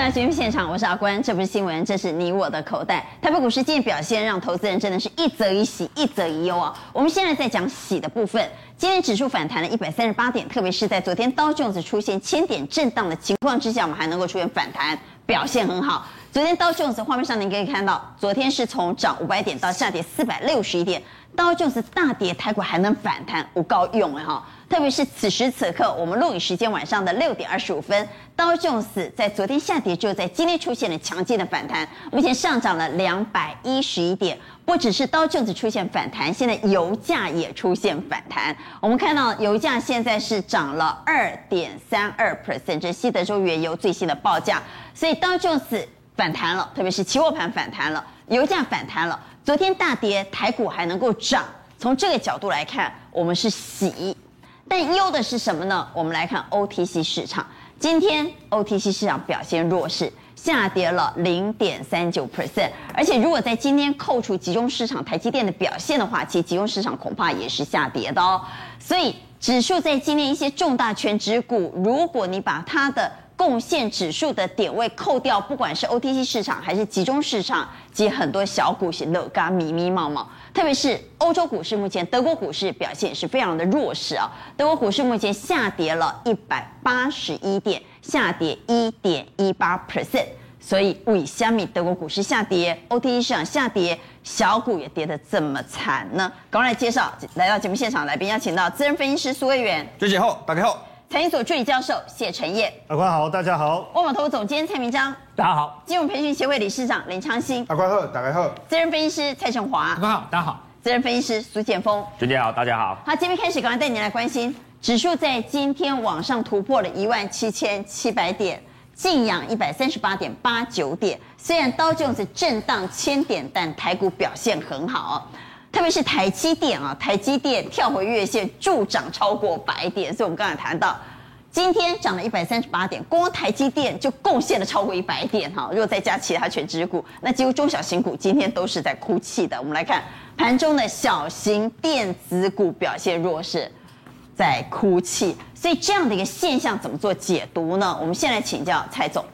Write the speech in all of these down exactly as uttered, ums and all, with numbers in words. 回到节目现场，我是阿关，这不是新闻，这是你我的口袋。台北股市今天表现让投资人真的是一则一喜，一则一忧啊。我们现在在讲喜的部分，今天指数反弹了一百三十八点，特别是在昨天道琼斯出现千点震荡的情况之下，我们还能够出现反弹，表现很好。昨天道琼斯画面上您可以看到，昨天是从涨五百点到下跌四百六十一点，道琼斯大跌，台股还能反弹，无够用了哈。特别是此时此刻，我们录影时间晚上的六点二十五分，道琼斯在昨天下跌之后，在今天出现了强劲的反弹，目前上涨了两百一十一点。不只是道琼斯出现反弹，现在油价也出现反弹。我们看到油价现在是涨了 百分之二点三二， 这是西德州原油最新的报价，所以道琼斯反弹了，特别是期货盘反弹了，油价反弹了。昨天大跌，台股还能够涨，从这个角度来看，我们是喜。但忧的是什么呢？我们来看 O T C 市场，今天 O T C 市场表现弱势，下跌了 百分之零点三九， 而且如果在今天扣除集中市场台积电的表现的话，其实集中市场恐怕也是下跌的哦。所以指数在今天一些重大权值股，如果你把它的贡献指数的点位扣掉，不管是 O T C 市场还是集中市场，其实很多小股是乐嘎迷迷冒冒。特别是欧洲股市，目前德国股市表现也是非常的弱势啊。德国股市目前下跌了一百八十一点，下跌 百分之一点一八。 所以为什么德国股市下跌， O T C 市场下跌，小股也跌得这么惨呢？赶快来介绍来到节目现场来宾，要请到资深分析师苏卫元，追姐后打开后财经所助理教授谢承彦，阿官好，大家好；万宝投资总监蔡明彰，大家好；金融培训协会理事长林昌兴，阿官好，大家好；资深分析师蔡成华，阿官好，大家好；资深分析师苏建峰，尊姐好，大家好。好，今天开始，赶快带您来关心指数在今天往上突破了一万七千七百点，净扬一百三十八点八九点。虽然道琼斯震荡千点，但台股表现很好。特别是台积电啊，台积电跳回月线助涨超过百点，所以我们刚才谈到，今天涨了一百三十八点，光台积电就贡献了超过一百点哈。如果再加其他全指股，那几乎中小型股今天都是在哭泣的。我们来看盘中的小型电子股表现弱势，在哭泣，所以这样的一个现象怎么做解读呢？我们先来请教蔡总，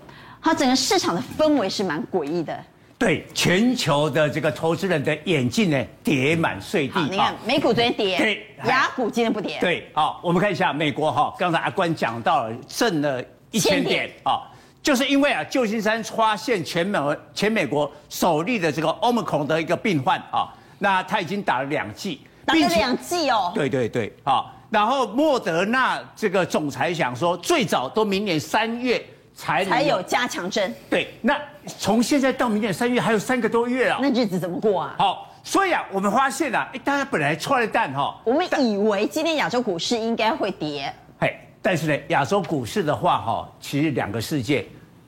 好，整个市场的氛围是蛮诡异的。对全球的这个投资人的眼镜呢，跌满碎地。好，你看美股昨天跌，对，雅股今天不跌。对，好，我们看一下美国哈，刚才阿关讲到了，挣了一千点啊，就是因为啊，旧金山发现全美全美国首例的这个 Omicron 的一个病患啊，那他已经打了两剂，打了两剂哦。对对对，啊，然后莫德纳这个总裁想说，最早都明年三月。才, 才有加强针，对，那从现在到明年三月还有三个多月啊，那日子怎么过啊？好，所以啊，我们发现啊，哎，大家本来踹了蛋哈，我们以为今天亚洲股市应该会跌，哎，但是呢，亚洲股市的话哈，其实两个世界，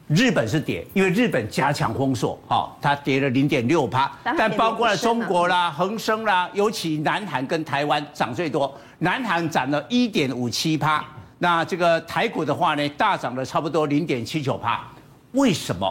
日本是跌，因为日本加强封锁，哈，它跌了零点六趴，但包括了中国啦、恒生啦，尤其南韩跟台湾涨最多，南韩涨了一点五七趴。那这个台股的话呢，大涨了差不多 百分之零点七九。 为什么？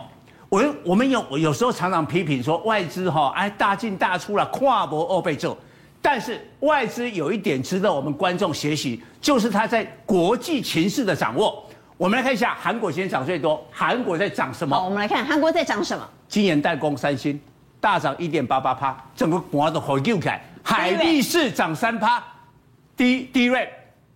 我我们有我有时候常常批评说外资哈、哦，哎大进大出了，跨博欧贝做。但是外资有一点值得我们观众学习，就是它在国际情势的掌握。我们来看一下韩国先涨最多，韩国在涨什么？好，我们来看韩国在涨什么？晶圆代工三星大涨 百分之一点八八， 整个国都回救起来。海力士涨 百分之三， 低低瑞。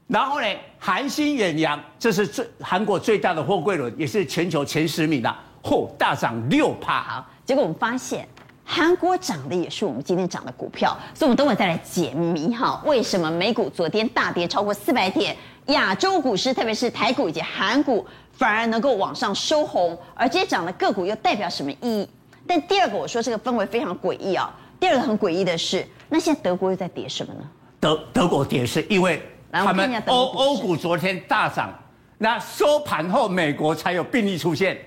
然后呢，韩星远洋，这是最韩国最大的货柜轮，也是全球前十名的，后、哦、大涨六趴。好，结果我们发现，韩国涨的也是我们今天涨的股票，所以我们等会再来解谜哈，为什么美股昨天大跌超过四百点，亚洲股市特别是台股以及韩股反而能够往上收红，而这些涨的个股又代表什么意义？但第二个，我说这个氛围非常诡异啊、哦。第二个很诡异的是，那现在德国又在跌什么呢？德德国跌是因为。他们欧欧股昨天大涨，那收盘后美国才有病例出现，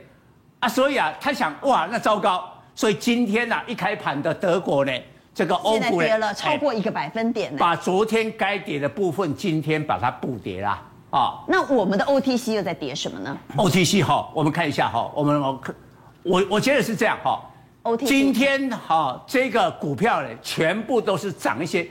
啊，所以啊，他想哇，那糟糕，所以今天呐、啊、一开盘的德国呢，这个欧股呢跌了超过一个百分点呢，把昨天该跌的部分今天把它补跌啦，啊、哦，那我们的 O T C 又在跌什么呢 ？O T C 哈、哦，我们看一下哈、哦，我们我我觉得是这样哈、哦，今天哈、哦、这个股票呢全部都是涨一些。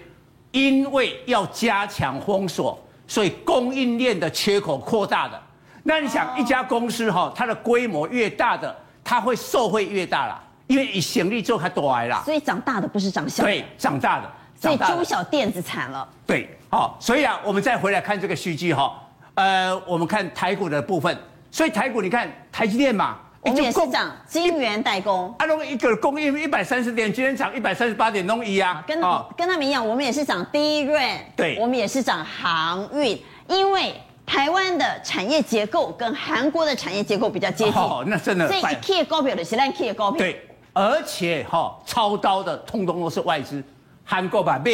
因为要加强封锁，所以供应链的缺口扩大的。那你想一家公司哈，它的规模越大的，它会受惠越大啦，因为以潜力就它多来啦。所以长大的不是长小的。对，长大的。所以中小电子惨了。对，好，所以啊，我们再回来看这个虚机哈，呃，我们看台股的部分。所以台股你看台积电嘛，我们也是涨，晶圆代工。啊，弄一个供应一百三十点，今天涨一百三十八点，弄一啊。跟跟他们一样，我们也是涨D RAM，对，我们也是涨航运，因为台湾的产业结构跟韩国的产业结构比较接近。哦，那真的。所以一 K 的高票的是烂 K 的高票。对，而且哈、哦，操刀的通通都是外资。韩国买卖，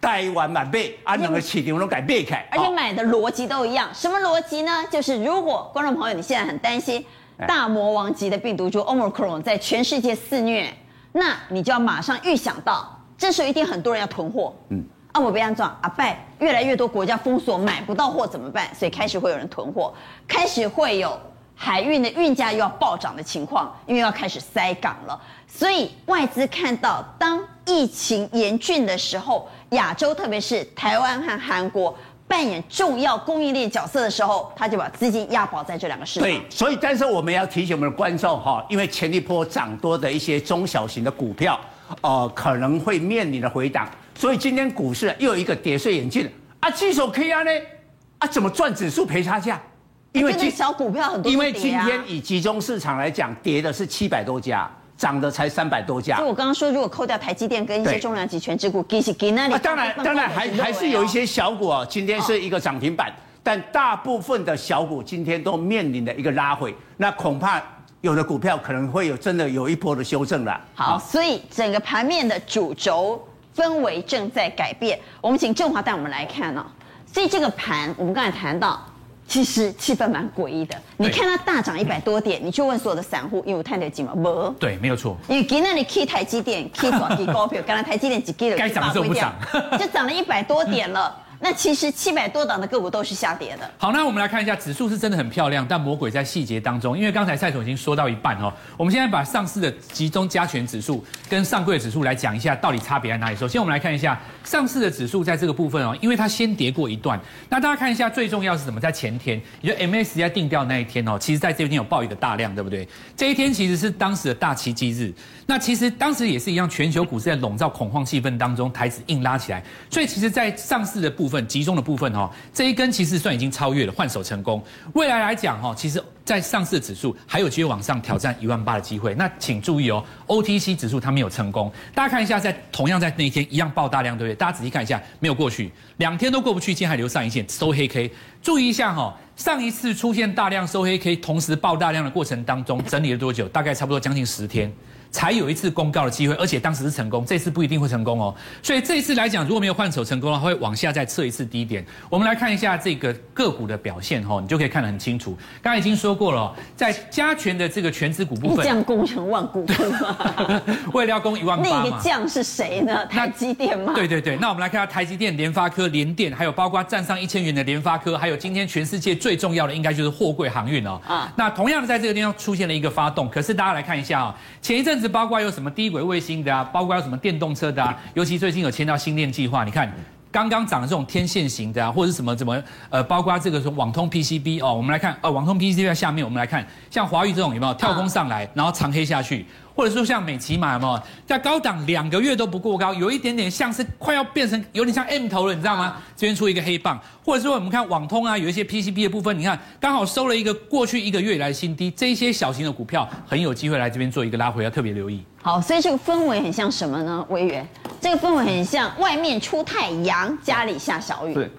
台湾买卖，啊，两个市场都改变开，而且买的逻辑都一样。什么逻辑呢？就是如果观众朋友你现在很担心大魔王级的病毒株 Omicron 在全世界肆虐，那你就要马上预想到，这时候一定很多人要囤货。嗯，啊，我被安装啊，拜，越来越多国家封锁，买不到货怎么办？所以开始会有人囤货，开始会有海运的运价又要暴涨的情况，因为要开始塞港了。所以外资看到当疫情严峻的时候，亚洲特别是台湾和韩国扮演重要供应链角色的时候，他就把资金押宝在这两个市场。对，所以但是我们要提醒我们的观众哈，因为前一波涨多的一些中小型的股票，呃，可能会面临的回档，所以今天股市又有一个跌碎眼镜啊，这手 K R 呢，啊，怎么赚指数赔差价？因为今小股票很多、啊，因为今天以集中市场来讲，跌的是七百多家，涨的才三百多家。就我刚刚说，如果扣掉台积电跟一些重量级全指股，其实给那里、啊、当然当然还还是有一些小股哦，今天是一个涨停板、哦，但大部分的小股今天都面临的一个拉回，那恐怕有的股票可能会有真的有一波的修正了。好，所以整个盘面的主轴氛围正在改变。我们请正华带我们来看哦。所以这个盘我们刚才谈到。其实气氛蛮诡异的，你看它大涨一百多点，你去问所有的散户，因为我探得紧嘛，没对，没有错。因为今天你 K 台积电 ，K 短期高票，刚才台积电几 K 的，该涨的时候不涨，就涨了一百多点了。那其实七百多档的个股都是下跌的。好，那我们来看一下，指数是真的很漂亮，但魔鬼在细节当中。因为刚才蔡总已经说到一半哦，我们现在把上市的集中加权指数跟上柜指数来讲一下，到底差别在哪里？首先，我们来看一下上市的指数在这个部分哦，因为它先跌过一段。那大家看一下，最重要是什么？在前天，也就 M A C D 定调那一天哦，其实在这边有爆一个大量，对不对？这一天其实是当时的大奇迹日。那其实当时也是一样，全球股市在笼罩恐慌气氛当中，台指硬拉起来。所以其实，在上市的部分。集中的部分哈，这一根其实算已经超越了，换手成功。未来来讲哈，其实在上市的指数还有机会往上挑战一万八的机会。那请注意哦 ，O T C 指数它没有成功。大家看一下，在同样在那一天一样爆大量，对不对？大家仔细看一下，没有过去，两天都过不去，今天还留上影线收黑 K。注意一下哈，上一次出现大量收黑 K， 同时爆大量的过程当中，整理了多久？大概差不多将近十天。才有一次公告的机会，而且当时是成功，这次不一定会成功哦。所以这一次来讲，如果没有换手成功的话，会往下再测一次低点。我们来看一下这个个股的表现哦，你就可以看得很清楚。刚才已经说过了，在加权的这个全指股部分，你这样攻成万股吗？为了要攻一万八，那个将是谁呢？台积电吗？对对对，那我们来看一下台积电、联发科、联电，还有包括站上一千元的联发科，还有今天全世界最重要的应该就是货柜航运哦。啊，那同样在这个地方出现了一个发动，可是大家来看一下啊、哦，前一阵子。包括有什么低轨卫星的啊，包括有什么电动车的啊，尤其最近有签到星链计划，你看刚刚涨的这种天线型的啊，或者是什么什么呃，包括这个什么网通 P C B 哦，我们来看呃、哦，网通 P C B 在下面，我们来看像华宇这种有没有跳空上来，然后长黑下去。或者说像美骑马有没有在高档两个月都不过高，有一点点像是快要变成有点像 M 头了，你知道吗？这边出一个黑棒，或者说我们看网通啊，有一些 P C B 的部分，你看刚好收了一个过去一个月以来的新低，这些小型的股票很有机会来这边做一个拉回，要特别留意。好，所以这个氛围很像什么呢？委员，这个氛围很像外面出太阳，家里下小雨。对，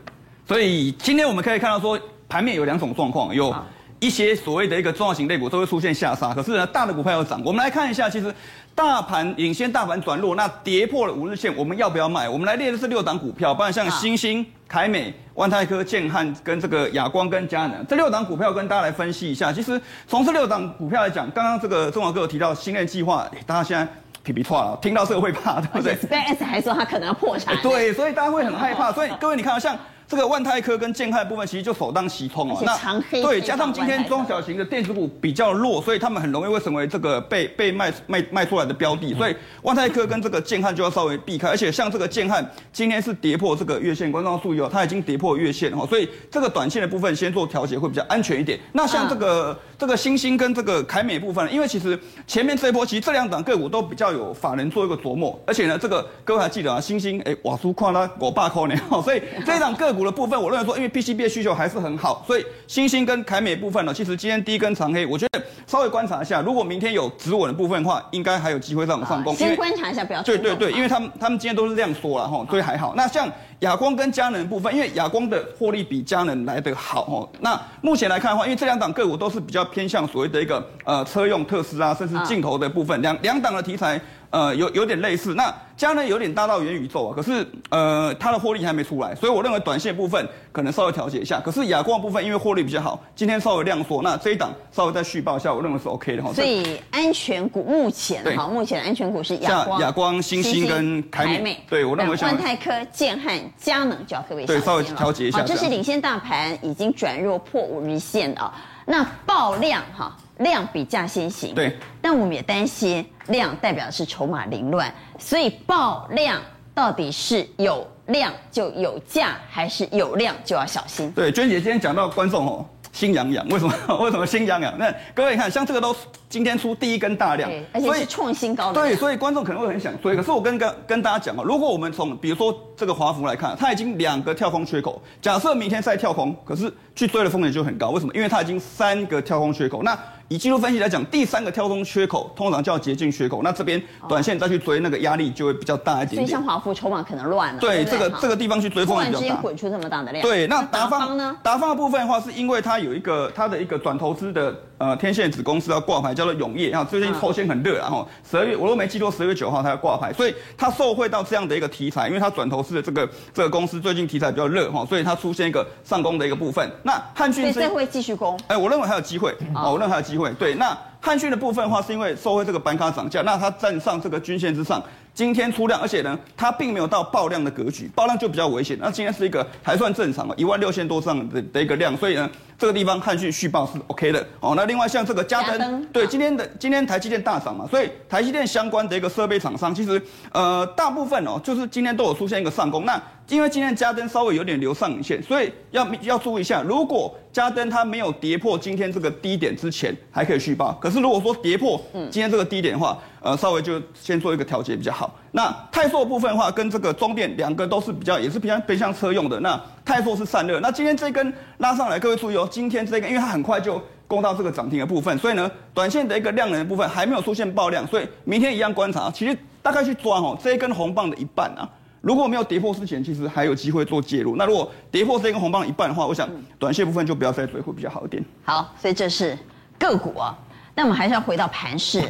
所以今天我们可以看到说，盘面有两种状况，有。一些所谓的一个重要型类股都会出现下杀，可是呢，大的股票要涨。我们来看一下，其实大盘领先大盘转弱，那跌破了五日线，我们要不要卖？我们来列的是六档股票，包括像新兴、凯美、万泰科、建汉跟这个亚光跟嘉能这六档股票，跟大家来分析一下。其实从这六档股票来讲，刚刚这个中华哥有提到星链计划，大家现在。皮皮错了，听到这个会怕，对不对 ？SpaceX 还说他可能要破产、欸。对，所以大家会很害怕。所以各位，你看到像这个万泰科跟健泰部分其实就首当其冲啊。那长黑对，加上今天中小型的电子股比较弱，所以他们很容易会成为这个被被卖卖卖出来的标的。所以万泰科跟这个健汉就要稍微避开。而且像这个健汉今天是跌破这个月线，观众注意哦，它已经跌破月线哦，所以这个短线的部分先做调节会比较安全一点。那像这个、嗯、这个星星跟这个凯美部分，因为其实前面这一波其实这两档个股都比较有法人做一个琢磨，而且呢，这个各位还记得啊，星星哎瓦苏矿啦我爸扣呢，所以这一档个股的部分，我认为说，因为 P C B 的需求还是很好，所以星星跟凯美部分呢，其实今天第一根长黑，我觉得稍微观察一下，如果明天有止稳的部分的话，应该还有机会让我上攻。先观察一下，不要冲动。对对对，因为他们他们今天都是这样说了哈，所以还好。那像亚光跟佳能部分，因为亚光的获利比佳能来得好哦。那目前来看的话，因为这两档个股都是比较偏向所谓的一个呃车用特斯拉，甚至镜头的部分，两两档的题材。呃，有有点类似，那佳能有点大到元宇宙啊，可是呃，它的获利还没出来，所以我认为短线部分可能稍微调节一下。可是亚光部分因为获利比较好，今天稍微量缩，那这一档稍微再续报一下，我认为是 OK 的哈。所以安全股目前哈，目前的安全股是亚光、亚光、星星跟凯美。美对，我认为万泰科、建汉、佳能就要特别小心了。对，稍微调节一下。好，这是领先大盘已经转弱破五日线啊、哦，那爆量哈。量比价先行，对，但我们也担心量代表的是筹码凌乱，所以爆量到底是有量就有价，还是有量就要小心？对，娟姐今天讲到观众哦，心痒痒，为什么？为什么心痒痒？那各位你看，像这个都今天出第一根大量，而且是创新高的，对，所以观众可能会很想追。可是我跟跟跟大家讲哦，如果我们从比如说这个华孚来看，它已经两个跳空缺口，假设明天再跳空，可是去追的风险就很高。为什么？因为它已经三个跳空缺口，那以技术分析来讲，第三个跳空缺口通常叫捷径缺口，那这边短线再去追那个压力就会比较大一点点。所以像华孚筹码可能乱了。对，这个这个地方去追风险比较大。突然之间滚出这么大的量。对，那达方呢？达方的部分的话，是因为它有一个它的一个转投资的呃天线子公司要挂牌，叫做永业啊，最近抽签很热啊哈，十二月我都没记错，十二月九号它要挂牌，所以它受惠到这样的一个题材，因为它转投资的这个这个公司最近题材比较热哈，所以它出现一个上攻的一个部分。那汉讯这会继续攻？哎、欸，我认为还有机会啊、哦，我认为还有机会。对，那汉讯的部分的话，是因为受惠这个板卡涨价，那它站上这个均线之上，今天出量，而且呢，它并没有到爆量的格局，爆量就比较危险。那今天是一个还算正常的，一万六千多上的的一个量，所以呢，这个地方汉讯续报是 OK 的。哦，那另外像这个嘉登，对，今天的今天台积电大涨嘛，所以台积电相关的一个设备厂商，其实呃大部分哦，就是今天都有出现一个上攻。那因为今天嘉登稍微有点留上影线，所以要要注意一下，如果嘉登它没有跌破今天这个低点之前，还可以续报。可是如果说跌破今天这个低点的话，呃，稍微就先做一个调节比较好。那泰硕部分的话，跟这个中电两个都是比较，也是偏偏向车用的。那泰硕是散热，那今天这根拉上来，各位注意哦，今天这根，因为它很快就攻到这个涨停的部分，所以呢，短线的一个量能的部分还没有出现爆量，所以明天一样观察，其实大概去抓哦，这一根红棒的一半啊。如果没有跌破之前，其实还有机会做介入。那如果跌破这根红棒一半的话，我想短线部分就不要再追，会比较好一点。好，所以这是个股啊。那我们还是要回到盘市，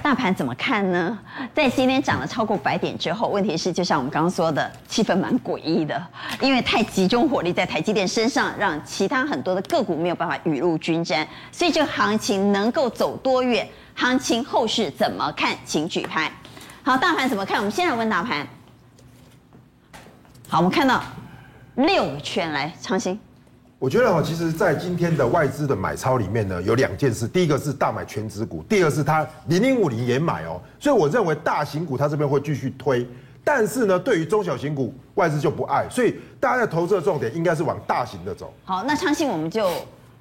大盘怎么看呢？在今天涨了超过百点之后，问题是就像我们刚刚说的，气氛蛮诡异的，因为太集中火力在台积电身上，让其他很多的个股没有办法雨露均沾。所以这个行情能够走多远？行情后市怎么看？请举牌。好，大盘怎么看？我们先来问大盘。好，我们看到六个圈，来昌兴，我觉得哈，其实，在今天的外资的买超里面呢，有两件事，第一个是大买全指股，第二是他零零五零也买哦，所以我认为大型股它这边会继续推，但是呢，对于中小型股外资就不爱，所以大家在投资的重点应该是往大型的走。好，那昌兴我们就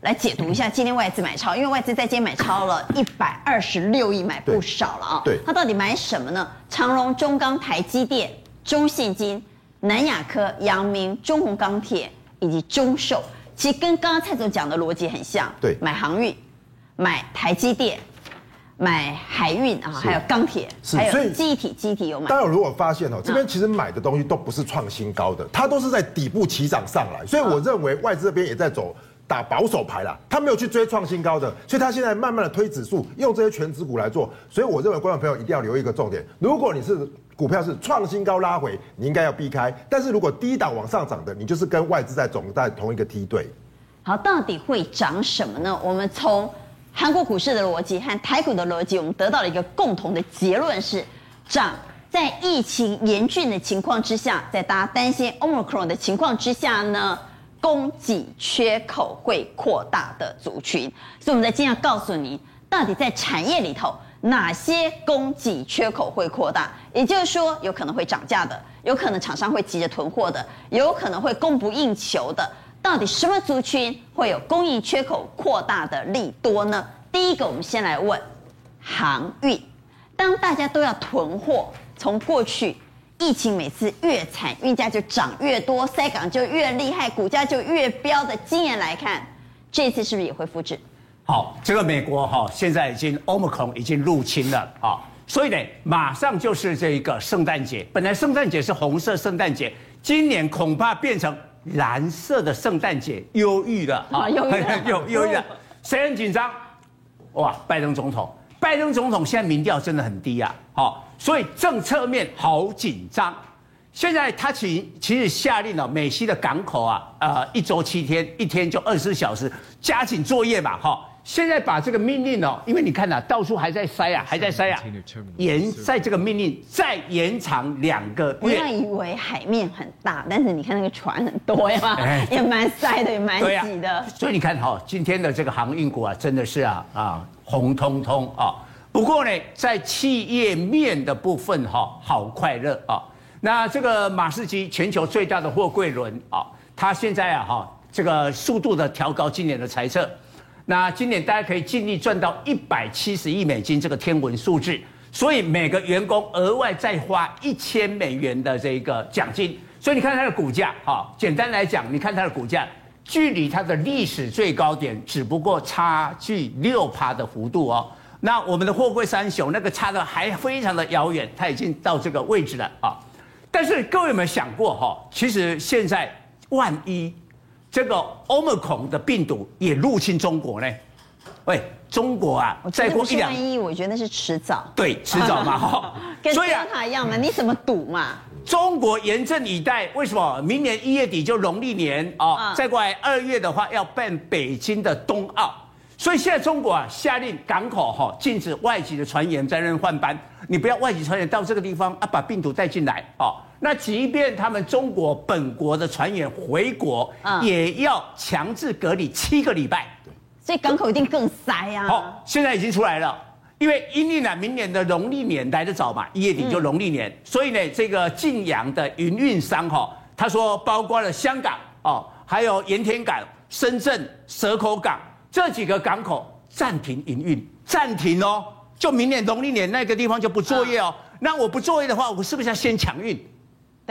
来解读一下今天外资买超，因为外资在今天买超了一百二十六亿，买不少了啊、哦。对，他到底买什么呢？长荣、中钢、台积电、中信金。南亚科、阳明、中宏钢铁以及中寿，其实跟刚刚蔡总讲的逻辑很像。对，买航运、买台积电、买海运啊，还有钢铁，还有记忆体，记忆体有买。当然，如果发现哦，这边其实买的东西都不是创新高的，它都是在底部起涨上来，所以我认为外资这边也在走。打保守牌啦，他没有去追创新高的，所以他现在慢慢的推指数，用这些全指股来做。所以我认为观众朋友一定要留意一个重点：如果你是股票是创新高拉回，你应该要避开；但是如果低档往上涨的，你就是跟外资在总在同一个梯队。好，到底会涨什么呢？我们从韩国股市的逻辑和台股的逻辑，我们得到了一个共同的结论是：涨在疫情严峻的情况之下，在大家担心 Omicron 的情况之下呢，供给缺口会扩大的族群。所以我们在今天要告诉你，到底在产业里头哪些供给缺口会扩大，也就是说有可能会涨价的，有可能厂商会急着囤货的，有可能会供不应求的。到底什么族群会有供应缺口扩大的利多呢？第一个，我们先来问航运。当大家都要囤货，从过去疫情每次越惨，运价就涨越多，塞港就越厉害，股价就越飙的经验来看，这次是不是也会复制？好，这个美国哈、哦、现在已经 Omicron 已经入侵了啊、哦，所以呢，马上就是这一个圣诞节，本来圣诞节是红色圣诞节，今年恐怕变成蓝色的圣诞节，忧郁了啊，忧郁了，忧忧郁了，谁很紧张？哇，拜登总统，拜登总统现在民调真的很低啊，好、哦，所以政策面好紧张。现在他其其实下令了、哦、美西的港口啊，呃，一周七天，一天就二十四小时，加紧作业嘛，哈、哦。现在把这个命令哦，因为你看啊，到处还在塞啊，还在塞啊，延在这个命令再延长两个月。不要以为海面很大，但是你看那个船很多呀，哎、也蛮塞的，也蛮挤的、啊。所以你看哈、哦，今天的这个航运股啊，真的是啊啊红彤彤啊。不过呢，在企业面的部分哈、哦，好快乐啊。那这个马士基全球最大的货柜轮啊，它现在啊哈这个速度的调高今年的财测。那今年大家可以净利赚到一百七十亿美金，这个天文数字，所以每个员工额外再花一千美元的这个奖金，所以你看它的股价，哈，简单来讲，你看它的股价距离它的历史最高点只不过差距六趴的幅度哦。那我们的货柜三雄那个差的还非常的遥远，它已经到这个位置了啊。但是各位有没有想过哈，其实现在万一这个 Omicron 的病毒也入侵中国呢？喂，中国啊，再过一两万一，我觉得那是迟早。对，迟早嘛，哈，跟德尔塔一样嘛，你怎么赌嘛？中国严阵以待，为什么？明年一月底就农历年啊、哦嗯，再过来二月的话要办北京的冬奥，所以现在中国啊下令港口哈、哦、禁止外籍的船员在那换班，你不要外籍船员到这个地方啊把病毒带进来啊。哦那即便他们中国本国的船员回国，嗯、也要强制隔离七个礼拜，所以港口一定更塞啊。好、哦，现在已经出来了，因为阴历呢，明年的农历年来得早嘛，一月底就农历年，嗯、所以呢，这个晋阳的营运商哈、哦，他说包括了香港哦，还有盐田港、深圳蛇口港这几个港口暂停营运，暂停哦，就明年农历年那个地方就不作业哦。嗯、那我不作业的话，我是不是要先抢运？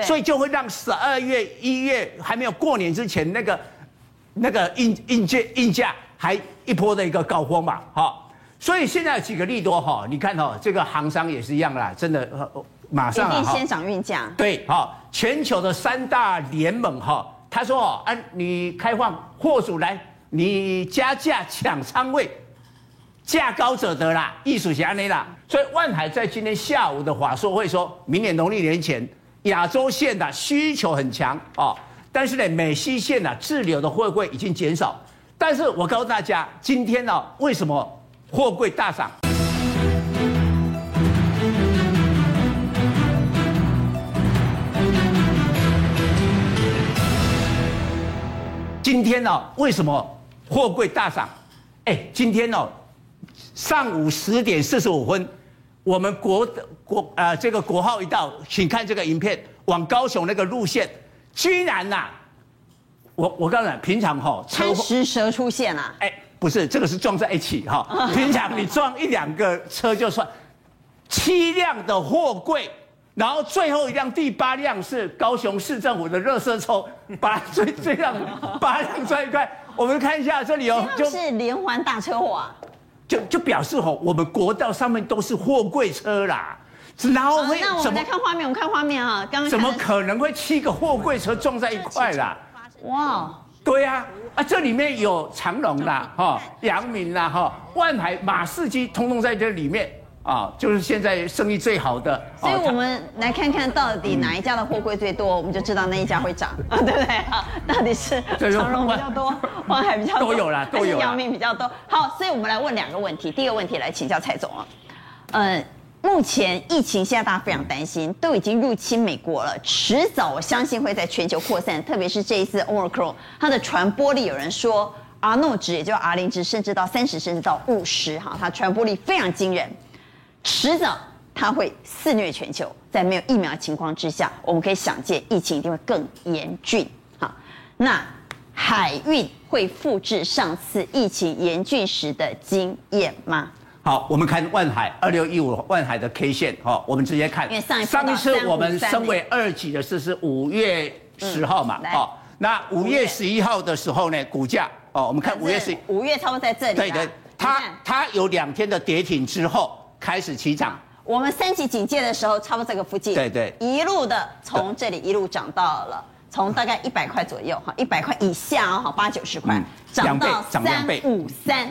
所以就会让十二月、一月还没有过年之前，那个、那个运运价、运价还一波的一个高峰嘛，哈、哦。所以现在有几个利多哈、哦，你看哈、哦，这个航商也是一样啦，真的、哦、马上、啊、一定先涨运价。对，哈、哦，全球的三大联盟哈、哦，他说哦，啊，你开放货主来，你加价抢仓位，价高者得啦，艺术家内啦。所以万海在今天下午的法说会说，明年农历年前。亚洲线的、啊、需求很强啊、哦，但是呢，美西线的、啊、滞留的货柜已经减少。但是我告诉大家，今天呢、啊，为什么货柜大涨？今天呢、啊，为什么货柜大涨？哎，今天呢、啊，上午十点四十五分。我们国国呃这个国号一到，请看这个影片，往高雄那个路线，居然呐、啊，我我告诉你，平常哈、哦，贪食蛇出现啊，哎，不是，这个是撞在一起哈、哦，平常你撞一两个车就算，七辆的货柜，然后最后一辆第八辆是高雄市政府的垃圾车，把它追追上八辆撞一块，我们看一下这里哦，就是连环大车祸啊。就就表示吼，我们国道上面都是货柜车啦，然后会、啊、那我们来看画面，我们看画面啊，刚刚怎么可能会七个货柜车撞在一块啦？哇，对啊，啊这里面有长荣啦，哈、哦，阳明啦，哈、哦，万海、马士基，通通在这里面啊、哦，就是现在生意最好的。所以我们来看看到底哪一家的货柜最多、嗯，我们就知道那一家会涨啊，对不对啊？到底是长荣比较多？万海比较多，都有啦，都有啦，阳明比较多。好，所以我们来问两个问题。第一个问题来请教蔡总啊，呃，目前疫情现在大家非常担心，都已经入侵美国了，迟早我相信会在全球扩散。特别是这一次 Omicron， 它的传播力有人说 R 诺值也就 R 零值，甚至到三十，甚至到五十，哈，它传播力非常惊人，迟早它会肆虐全球。在没有疫苗的情况之下，我们可以想见疫情一定会更严峻。哈，那海运会复制上次疫情严峻时的经验吗？好，我们看万海二六一五万海的 K 线，哈、哦，我们直接看。上一, 上一次我们升为二级的是是五月十号嘛，好、嗯哦，那五月十一号的时候呢，股价哦，我们看五月十五月差不多在这里。对的，它它有两天的跌停之后开始起涨。我们三级警戒的时候，差不多这个附近。对对，一路的从这里一路涨到了。从大概一百块左右，哈，一百块以下哦，八九十块，涨到三五三。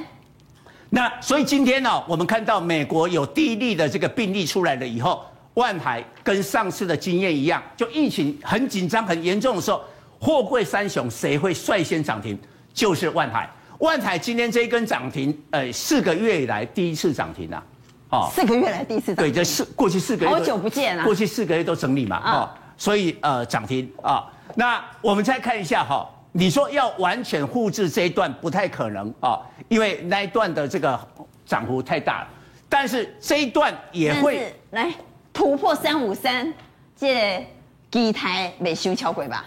那所以今天呢、哦，我们看到美国有低利的这个病例出来了以后，万海跟上次的经验一样，就疫情很紧张、很严重的时候，货柜三雄谁会率先涨停？就是万海。万海今天这一根涨停，呃，四个月以来第一次涨停啊，哦，四个月来第一次涨停。对，这四过去四个月好久不见啊，过去四个月都整理嘛，啊、哦，所以呃涨停啊。哦，那我们再看一下哈、哦，你说要完全复制这一段不太可能啊、哦，因为那一段的这个涨幅太大了。但是这一段也会来突破三五三，这个基台没修超轨吧？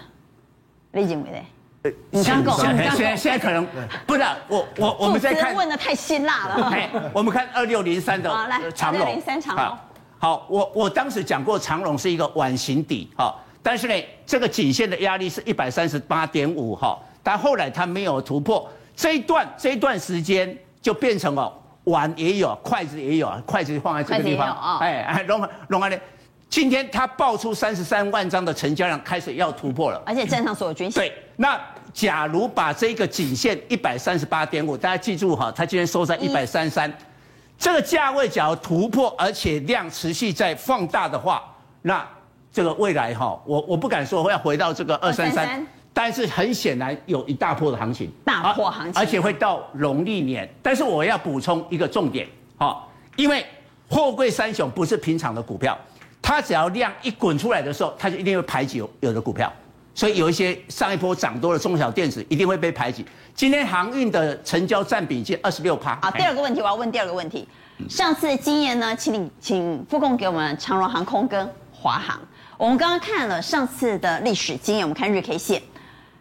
你认为呢？你刚讲，现在现在可能不是、啊、我我我们在看，问的太辛辣了。哎，我们看二六零三的长荣，二六零三长荣。好，我我当时讲过，长荣是一个碗形底哈。哦，但是呢，这个颈线的压力是 一百三十八点五 哈，但后来它没有突破，这一段这一段时间就变成哦，碗也有，筷子也有，筷子放在这个地方，哦、哎哎，龙龙安呢，今天它爆出三十三万张的成交量，开始要突破了，而且站上所有均线。对，那假如把这个颈线 一百三十八点五， 大家记住哈、哦，它今天收在一百三十三，这个价位假如突破，而且量持续在放大的话，那这个未来哈，我我不敢说会要回到这个二三三，但是很显然有一大波的行情，大波行情，而且会到农历年。但是我要补充一个重点，好，因为货柜三雄不是平常的股票，它只要量一滚出来的时候，它就一定会排挤有的股票，所以有一些上一波涨多的中小电子一定会被排挤。今天航运的成交占比已经百分之二十六。好，第二个问题，我要问第二个问题，上次的经验呢，请你请副控给我们长荣航空跟华航。我们刚刚看了上次的历史经验，我们看日 K 线，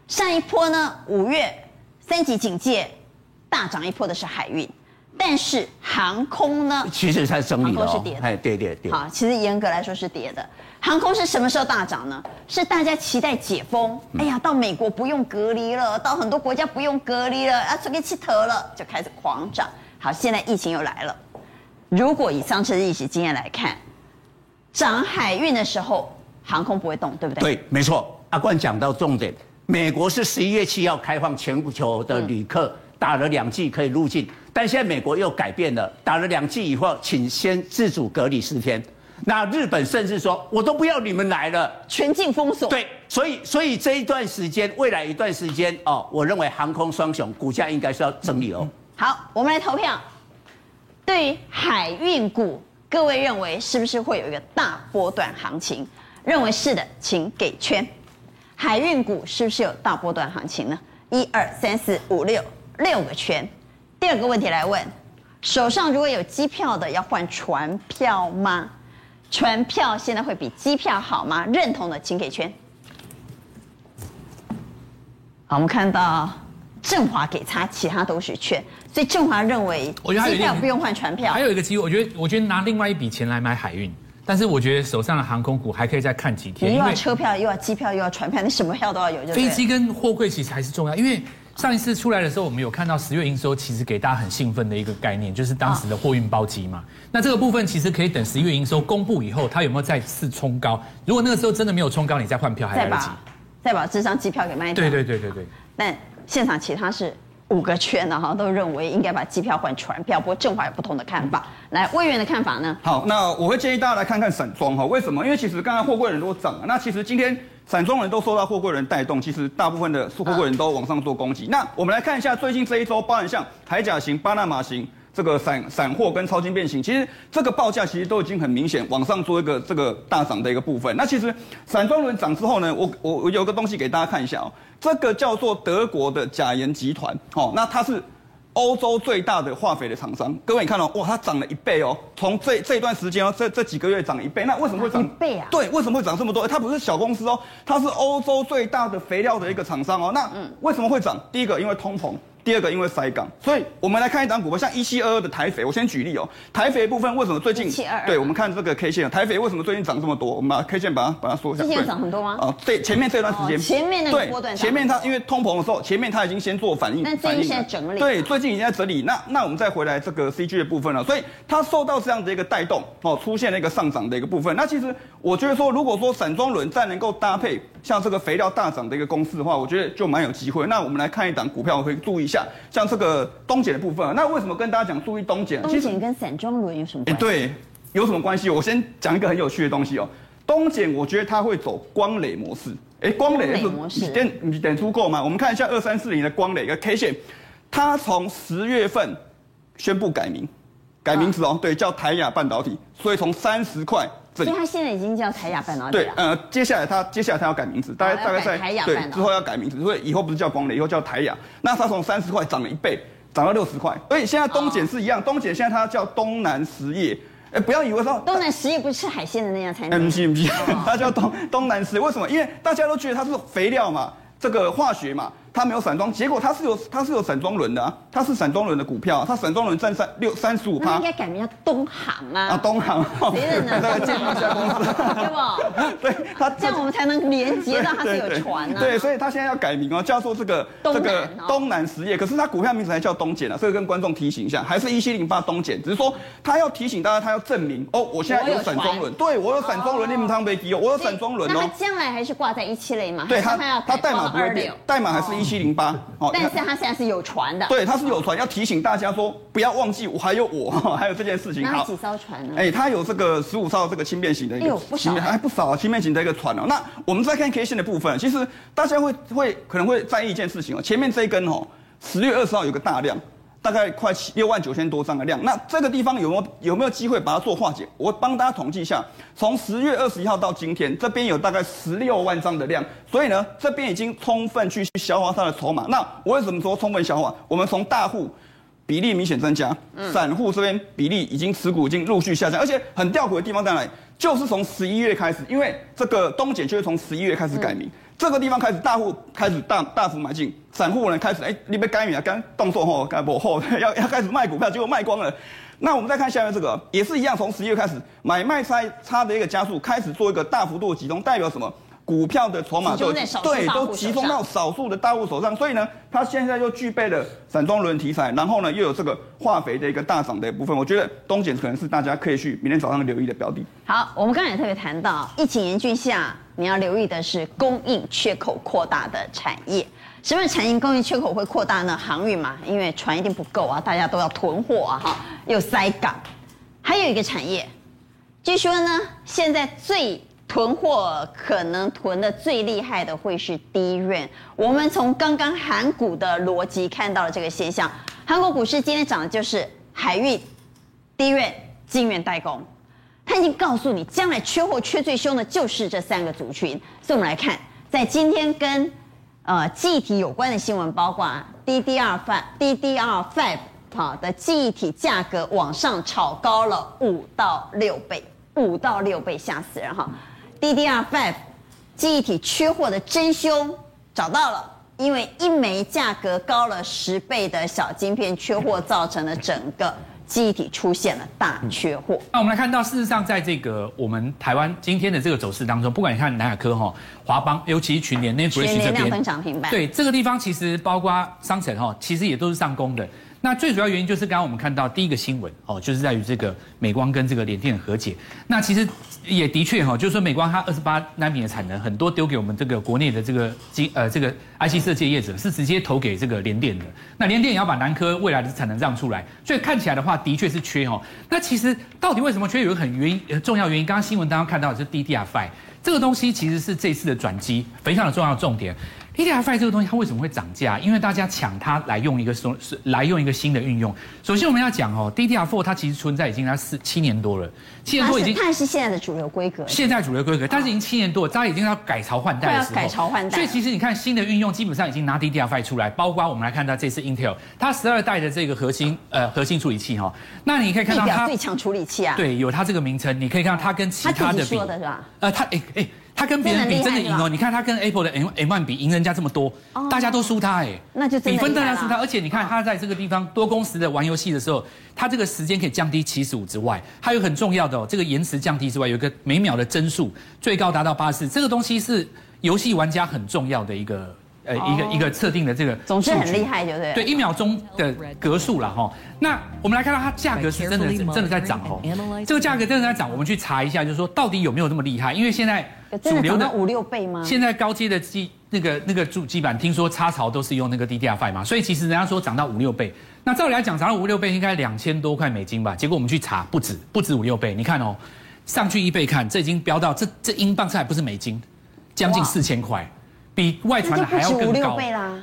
上一波呢，五月三级警戒大涨一波的是海运，但是航空呢，其实它整理了、哦，航空是跌的，哎，对对对，好，其实严格来说是跌的。航空是什么时候大涨呢？是大家期待解封，嗯、哎呀，到美国不用隔离了，到很多国家不用隔离了，啊，出去吃头了，就开始狂涨。好，现在疫情又来了，如果以上次的历史经验来看，涨海运的时候，航空不会动，对不对？对，没错。阿冠讲到重点，美国是十一月七号开放全球的旅客、嗯、打了两剂可以入境，但现在美国又改变了，打了两剂以后，请先自主隔离十天。那日本甚至说，我都不要你们来了，全境封锁。对，所以所以这一段时间，未来一段时间哦，我认为航空双雄股价应该是要整理哦。好，我们来投票，对于海运股，各位认为是不是会有一个大波段行情？认为是的，请给圈。海运股是不是有大波段行情呢？一二三四五六，六个圈。第二个问题来问：手上如果有机票的，要换船票吗？船票现在会比机票好吗？认同的请给圈。好，我们看到振华给差，其他都是圈，所以振华认为机票不用换船票。还有一个机会，我觉得，我觉得拿另外一笔钱来买海运。但是我觉得手上的航空股还可以再看几天，因为车票又要机票又要船票，你什么票都要有就对了。飞机跟货柜其实还是重要，因为上一次出来的时候，我们有看到十月营收，其实给大家很兴奋的一个概念，就是当时的货运包机嘛。那这个部分其实可以等十月营收公布以后，它有没有再次冲高？如果那个时候真的没有冲高，你再换票还来得及。再把这张机票给卖掉。对对对对对。但现场其他是五个圈的哈，都认为应该把机票换船票，不过正华有不同的看法。来，魏源的看法呢？好，那我会建议大家来看看散装哈，为什么？因为其实刚才货柜人都涨了，那其实今天散装人都受到货柜人带动，其实大部分的货柜人都往上做攻击。嗯、那我们来看一下最近这一周，包含像海甲型、巴拿马型、这个散散货跟超轻变形，其实这个报价其实都已经很明显往上做一个这个大涨的一个部分。那其实散装轮涨之后呢，我我我有个东西给大家看一下哦，这个叫做德国的甲研集团哦，那它是欧洲最大的化肥的厂商。各位你看哦，哇，它涨了一倍哦，从这这一段时间哦，这这几个月涨一倍。那为什么会涨一倍啊？对，为什么会涨这么多？它不是小公司哦，它是欧洲最大的肥料的一个厂商哦。那为什么会涨？第一个因为通膨。第二个因为塞港，所以我们来看一档股票，像一七二二的台肥，我先举例哦。台肥的部分为什么最近一七二二对，我们看这个 K 线，台肥为什么最近涨这么多？我们把 K 线把它把它缩一下。之前涨很多吗？哦，对，前面这段时间、哦，前面那个波段，前面它因为通膨的时候，前面它已经先做反应，但最近现在整理，对，最近已经在整理。那那我们再回来这个 C G 的部分了，所以它受到这样的一个带动哦，出现了一个上涨的一个部分。那其实我觉得说，如果说散装轮再能够搭配像这个肥料大涨的一个公式的话，我觉得就蛮有机会。那我们来看一档股票，我会注意一下。像这个东碱的部分，那为什么跟大家讲注意东碱？东碱跟散装轮有什么关系？对，有什么关系？我先讲一个很有趣的东西哦。东碱我觉得它会走光磊模式，哎，光磊模式，你你等足够吗？我们看一下二三四零的光磊一个 K 线，它从十月份宣布改名，改名字哦，啊、对，叫台亚半导体，所以从三十块。所以它现在已经叫台亚半导体了。对，呃，接下来它接下来它要改名字，大概、哦、大概在对之后要改名字，所以以后不是叫光磊，以后叫台亚。那它从三十块涨了一倍，涨到六十块。所以现在东碱是一样，哦、东碱现在它叫东南实业。哎，不要以为说东南实业不是吃海鲜的那样才能。不是不是，它叫东东南实业，为什么？因为大家都觉得它是肥料嘛，这个化学嘛。它没有散装，结果它是有它是有散装轮的啊，它是散装轮的股票、啊，它散装轮占三六三十五趴。那应该改名叫东航啊。啊，东航。别人呢？再建立一家公司，对不？对，它这样我们才能连接到它是有船啊。对， 對，所以它现在要改名哦、啊，叫做这个这个东南实业，可是它股票名字还叫东碱啊，这个跟观众提醒一下，还是一七零八东碱，只是说它要提醒大家，它要证明哦，我现在有散装轮，对我有散装轮，你们汤没提哦，我有散装轮哦。那它将来还是挂在一七零嘛？对，它它代码不会变，代码还是一。七零八，但是它现在是有船的，对，它是有船，要提醒大家说，不要忘记我还有我，还有这件事情。它几艘船呢？哎、欸，它有这个十五艘这个轻便型的一个，哎、欸、不少，还不少轻便型的一个船哦、喔。那我们再看 K 线的部分，其实大家会会可能会在意一件事情哦、喔，前面这一根哦、喔，十月二十号有个大量，大概快六万九千多张的量，那这个地方有没有有没有机会把它做化解？我帮大家统计一下，从十月二十一号到今天，这边有大概十六万张的量，所以呢，这边已经充分去消化它的筹码。那我为什么说充分消化？我们从大户比例明显增加，嗯、散户这边比例已经持股已经陆续下降，而且很吊诡的地方在哪里？就是从十一月开始，因为这个东碱就会从十一月开始改名。嗯这个地方开始，大户开始大大幅买进，散户呢开始哎、欸，你被干预啊，干动作后，干不后，要要开始卖股票，结果卖光了。那我们再看下面这个，也是一样，从十一月开始，买卖差差的一个加速，开始做一个大幅度的集中，代表什么？股票的筹码都对，都集中到少数的大户手上，所以呢，它现在就具备了散装轮题材，然后呢又有这个化肥的一个大涨的部分，我觉得东碱可能是大家可以去明天早上留意的标的。好，我们刚才也特别谈到，疫情严峻下。你要留意的是供应缺口扩大的产业，什么产业供应缺口会扩大呢？航运嘛，因为船一定不够啊，大家都要囤货啊，哈，又塞港。还有一个产业，据说呢，现在最囤货可能囤的最厉害的会是 D R A M。我们从刚刚韩股的逻辑看到了这个现象，韩国股市今天涨的就是海运、D R A M、晶圆代工。他已经告诉你，将来缺货缺最凶的就是这三个族群。所以我们来看，在今天跟呃记忆体有关的新闻，包括 D D R 五 D D R 五 好的记忆体价格往上炒高了五到六倍，五到六倍吓死人哈 ！D D R 五 记忆体缺货的真凶找到了，因为一枚价格高了十倍的小晶片缺货，造成了整个。记忆体出现了大缺货、嗯。那我们来看到，事实上，在这个我们台湾今天的这个走势当中，不管你看南亚科哈、华邦，尤其群联、NAND Flash 这边，分涨停板。对这个地方，其实包括商城哈，其实也都是上攻的。那最主要原因就是刚刚我们看到第一个新闻哦，就是在于这个美光跟这个联电的和解。那其实也的确哈，就是说美光它二十八纳米的产能很多丢给我们这个国内的这个机呃这个 I C 设计业者，是直接投给这个联电的。那联电也要把南科未来的产能让出来，所以看起来的话的确是缺哈。那其实到底为什么缺？有一个很原因重要原因，刚刚新闻当中看到的是 D D R 五 这个东西，其实是这次的转机非常的重要的重点。D D R 五 这个东西它为什么会涨价？因为大家抢它来用一个来用一个新的运用。首先我们要讲哦 ，D D R 四 它其实存在已经它四七年多了，七年多已经它是现在的主流规格，现在主流规格，但是已经七年多了，它已经要改朝换代的时候，改朝换代。所以其实你看新的运用基本上已经拿 D D R 五 出来，包括我们来看到这次 Intel 它十二代的这个核心呃核心处理器哈、哦，那你可以看到它最强处理器啊，对，有它这个名称，你可以看到它跟其他的比，它自己说的是吧？呃，它哎哎。他跟别人比真的赢哦！你看他跟 Apple 的 M 一 比赢人家这么多，哦、大家都输他哎，那就真的比分大家输他。而且你看他在这个地方多工时的玩游戏的时候，他这个时间可以降低七十五之外，还有很重要的哦，这个延迟降低之外，有一个每秒的帧数最高达到八十四，这个东西是游戏玩家很重要的一个。呃，一个一个测定的这个，总之很厉害，对不对？对，一秒钟的格数啦哈。那我们来看到它价格是真的真的在涨哦，这个价格真的在涨。我们去查一下，就是说到底有没有这么厉害？因为现在主流的五六倍吗？现在高阶的机那个那个主机板，听说插槽都是用那个 D D R 五 嘛，所以其实人家说涨到五六倍。那照理来讲，涨到五六倍应该两千多块美金吧？结果我们去查，不止不止五六倍。你看哦，上去一倍看，这已经飙到这这英镑，这还不是美金，将近四千块。比外传的还要更高，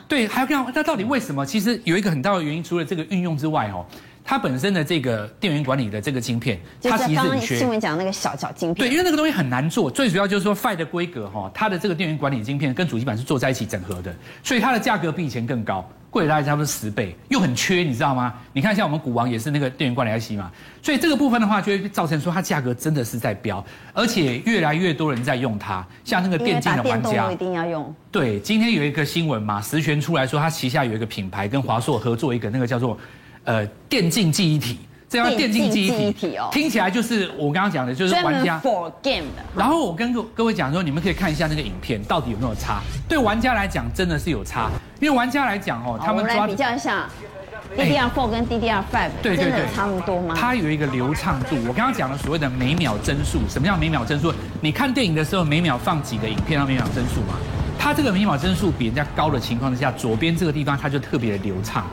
对，还要更高。那到底为什么？其实有一个很大的原因，除了这个运用之外，哦，它本身的这个电源管理的这个晶片，它其实很缺。新闻讲那个小小晶片，对，因为那个东西很难做。最主要就是说 ，F I 的规格，哈，它的这个电源管理晶片跟主机板是做在一起整合的，所以它的价格比以前更高，贵了大概差不多十倍，又很缺，你知道吗？你看像我们股王也是那个电源管理 I C 嘛，所以这个部分的话，就会造成说它价格真的是在飙，而且越来越多人在用它，像那个电竞的玩家一定要用。对，今天有一个新闻嘛，实权出来说，他旗下有一个品牌跟华硕合作一个那个叫做，呃，电竞记忆体，这叫电竞记忆体哦，听起来就是我刚刚讲的，就是玩家 for game 的。然后我跟各位讲说，你们可以看一下那个影片，到底有没有差？对玩家来讲，真的是有差，因为玩家来讲哦，他们抓我们来比较一下 D D R 四 跟 D D R 五，对对对，差那么多吗？它有一个流畅度，我刚刚讲的所谓的每秒帧数，什么叫每秒帧数？你看电影的时候，每秒放几个影片到每秒帧数嘛？它这个每秒帧数比人家高的情况之下，左边这个地方它就特别的流畅，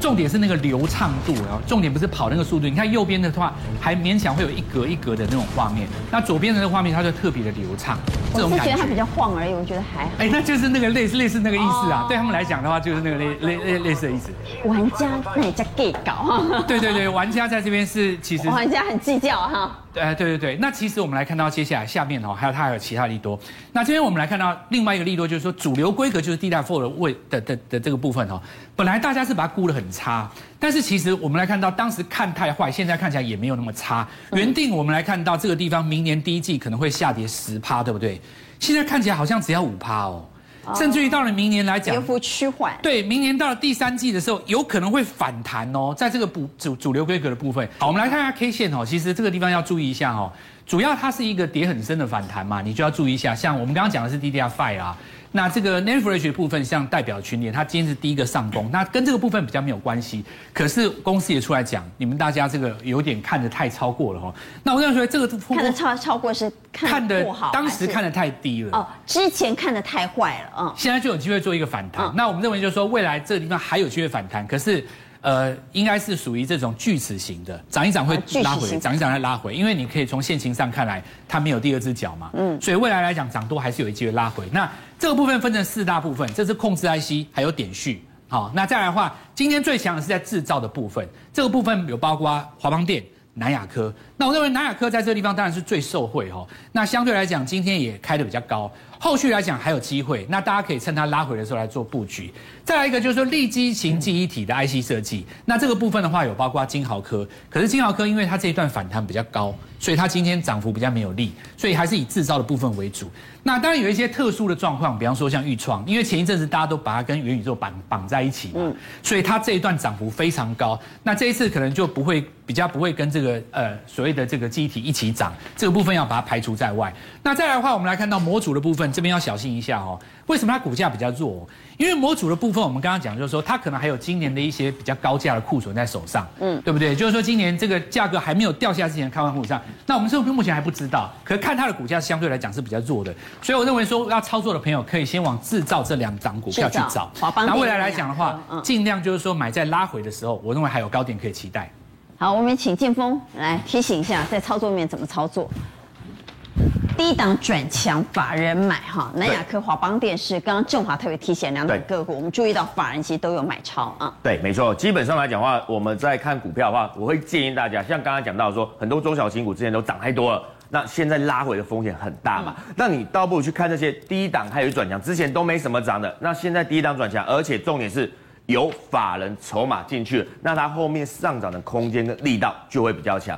重点是那个流畅度啊，重点不是跑那个速度。你看右边的话，还勉强会有一格一格的那种画面，那左边的那个画面它就特别的流畅，这种感觉。我是觉得它比较晃而已，我觉得还好。哎，那就是那个类似类似那个意思啊，对他们来讲的话，就是那个类类类类似的意思。玩家那也叫 gay 搞哈。对对对，玩家在这边是其实玩家很计较哈。呃，对对对，那其实我们来看到接下来下面哦，还有它还有其他利多。那这边我们来看到另外一个利多，就是说主流规格就是 D D R 四 的位的的的这个部分哦，本来大家是把它估得很差，但是其实我们来看到当时看太坏，现在看起来也没有那么差。原定我们来看到这个地方明年第一季可能会下跌 百分之十， 对不对？现在看起来好像只要 百分之五 哦。甚至于到了明年来讲，跌幅趋缓。对，明年到了第三季的时候，有可能会反弹哦，在这个主主流规格的部分。好，我们来看一下 K 线哦，其实这个地方要注意一下哦，主要它是一个跌很深的反弹嘛，你就要注意一下。像我们刚刚讲的是 D D R 五 啊，那这个 NAND Flash 的部分，像代表群联，它今天是第一个上攻，那跟这个部分比较没有关系。可是公司也出来讲，你们大家这个有点看得太超过了哦。那我这样说，这个看得超超过是看得不好，当时看得太低了哦，之前看得太坏了。现在就有机会做一个反弹，嗯、那我们认为就是说，未来这个地方还有机会反弹，可是，呃，应该是属于这种锯齿型的，涨一涨会拉回，涨一涨再拉回，因为你可以从线形上看来，它没有第二只脚嘛，嗯，所以未来来讲，涨多还是有一机会拉回。那这个部分分成四大部分，这是控制 I C， 还有点序。好，那再来的话，今天最强的是在制造的部分，这个部分有包括华邦电。南亚科，那我认为南亚科在这个地方当然是最受惠哦。那相对来讲，今天也开得比较高，后续来讲还有机会。那大家可以趁它拉回的时候来做布局。再来一个就是说，立基型记忆体的 I C 设计，那这个部分的话有包括金豪科，可是金豪科因为它这一段反弹比较高，所以它今天涨幅比较没有力，所以还是以制造的部分为主。那当然有一些特殊的状况，比方说像钰创，因为前一阵子大家都把它跟元宇宙绑绑在一起嘛，嗯、所以它这一段涨幅非常高。那这一次可能就不会比较不会跟这个呃所谓的这个记忆体一起涨，这个部分要把它排除在外。那再来的话，我们来看到模组的部分，这边要小心一下哦。为什么它股价比较弱、哦？因为模组的部分，我们刚刚讲就是说，它可能还有今年的一些比较高价的库存在手上，嗯，对不对？就是说今年这个价格还没有掉下之前，看完股上，那我们是不是目前还不知道？可是看它的股价相对来讲是比较弱的。所以我认为说要操作的朋友可以先往制造这两档股票去找，那未来来讲的话，尽量就是说买在拉回的时候，我认为还有高点可以期待。好，我们请建峰来提醒一下，在操作面怎么操作。低档转强，法人买哈。南亚科、华邦电视，刚刚正华特别提醒两档个股，我们注意到法人其实都有买超啊。对，没错。基本上来讲的话，我们在看股票的话，我会建议大家，像刚刚讲到说，很多中小型股之前都涨太多了。那现在拉回的风险很大嘛？嗯、那你倒不如去看这些低档还有转强，之前都没什么涨的，那现在低档转强，而且重点是有法人筹码进去了，那它后面上涨的空间跟力道就会比较强。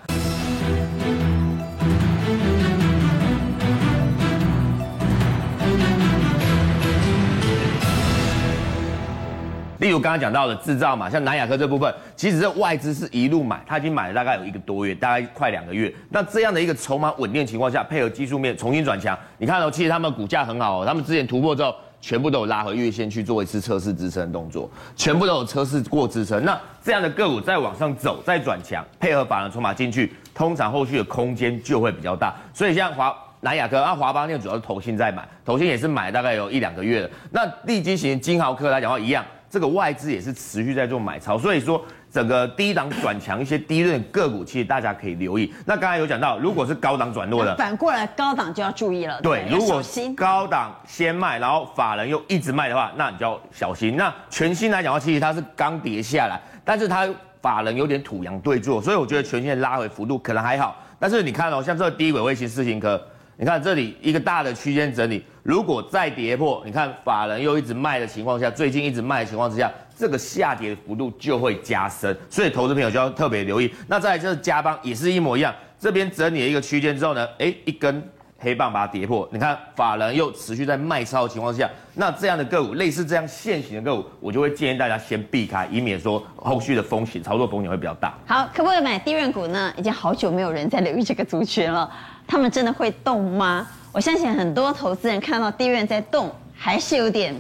例如刚刚讲到的制造嘛，像南亚科这部分，其实这外资是一路买，他已经买了大概有一个多月，大概快两个月。那这样的一个筹码稳定情况下，配合技术面重新转强，你看哦，其实他们股价很好哦，他们之前突破之后，全部都有拉回月线去做一次测试支撑动作，全部都有测试过支撑。那这样的个股再往上走，再转强，配合法人筹码进去，通常后续的空间就会比较大。所以像华。南亚科啊，华邦电主要是投信在买，投信也是买大概有一两个月了。那利基型金豪科来讲的话，一样，这个外资也是持续在做买超，所以说整个低档转强一些低润个股，其实大家可以留意。那刚才有讲到，如果是高档转弱的，反过来高档就要注意了。对，如果高档先卖，然后法人又一直卖的话，那你就要小心。那全新来讲的话，其实它是刚跌下来，但是它法人有点土洋对坐，所以我觉得全新的拉回幅度可能还好。但是你看哦，像这个低轨卫星世芯科。你看这里一个大的区间整理，如果再跌破，你看法人又一直卖的情况下，最近一直卖的情况之下，这个下跌的幅度就会加深，所以投资朋友就要特别留意。那再来就是加邦也是一模一样，这边整理了一个区间之后呢，哎，一根黑棒把它跌破，你看法人又持续在卖超的情况下，那这样的个股，类似这样现行的个股，我就会建议大家先避开，以免说后续的风险操作风险会比较大。好，可不可以买低润股呢？已经好久没有人在留意这个族群了。他们真的会动吗？我相信很多投资人看到地缘在动，还是有点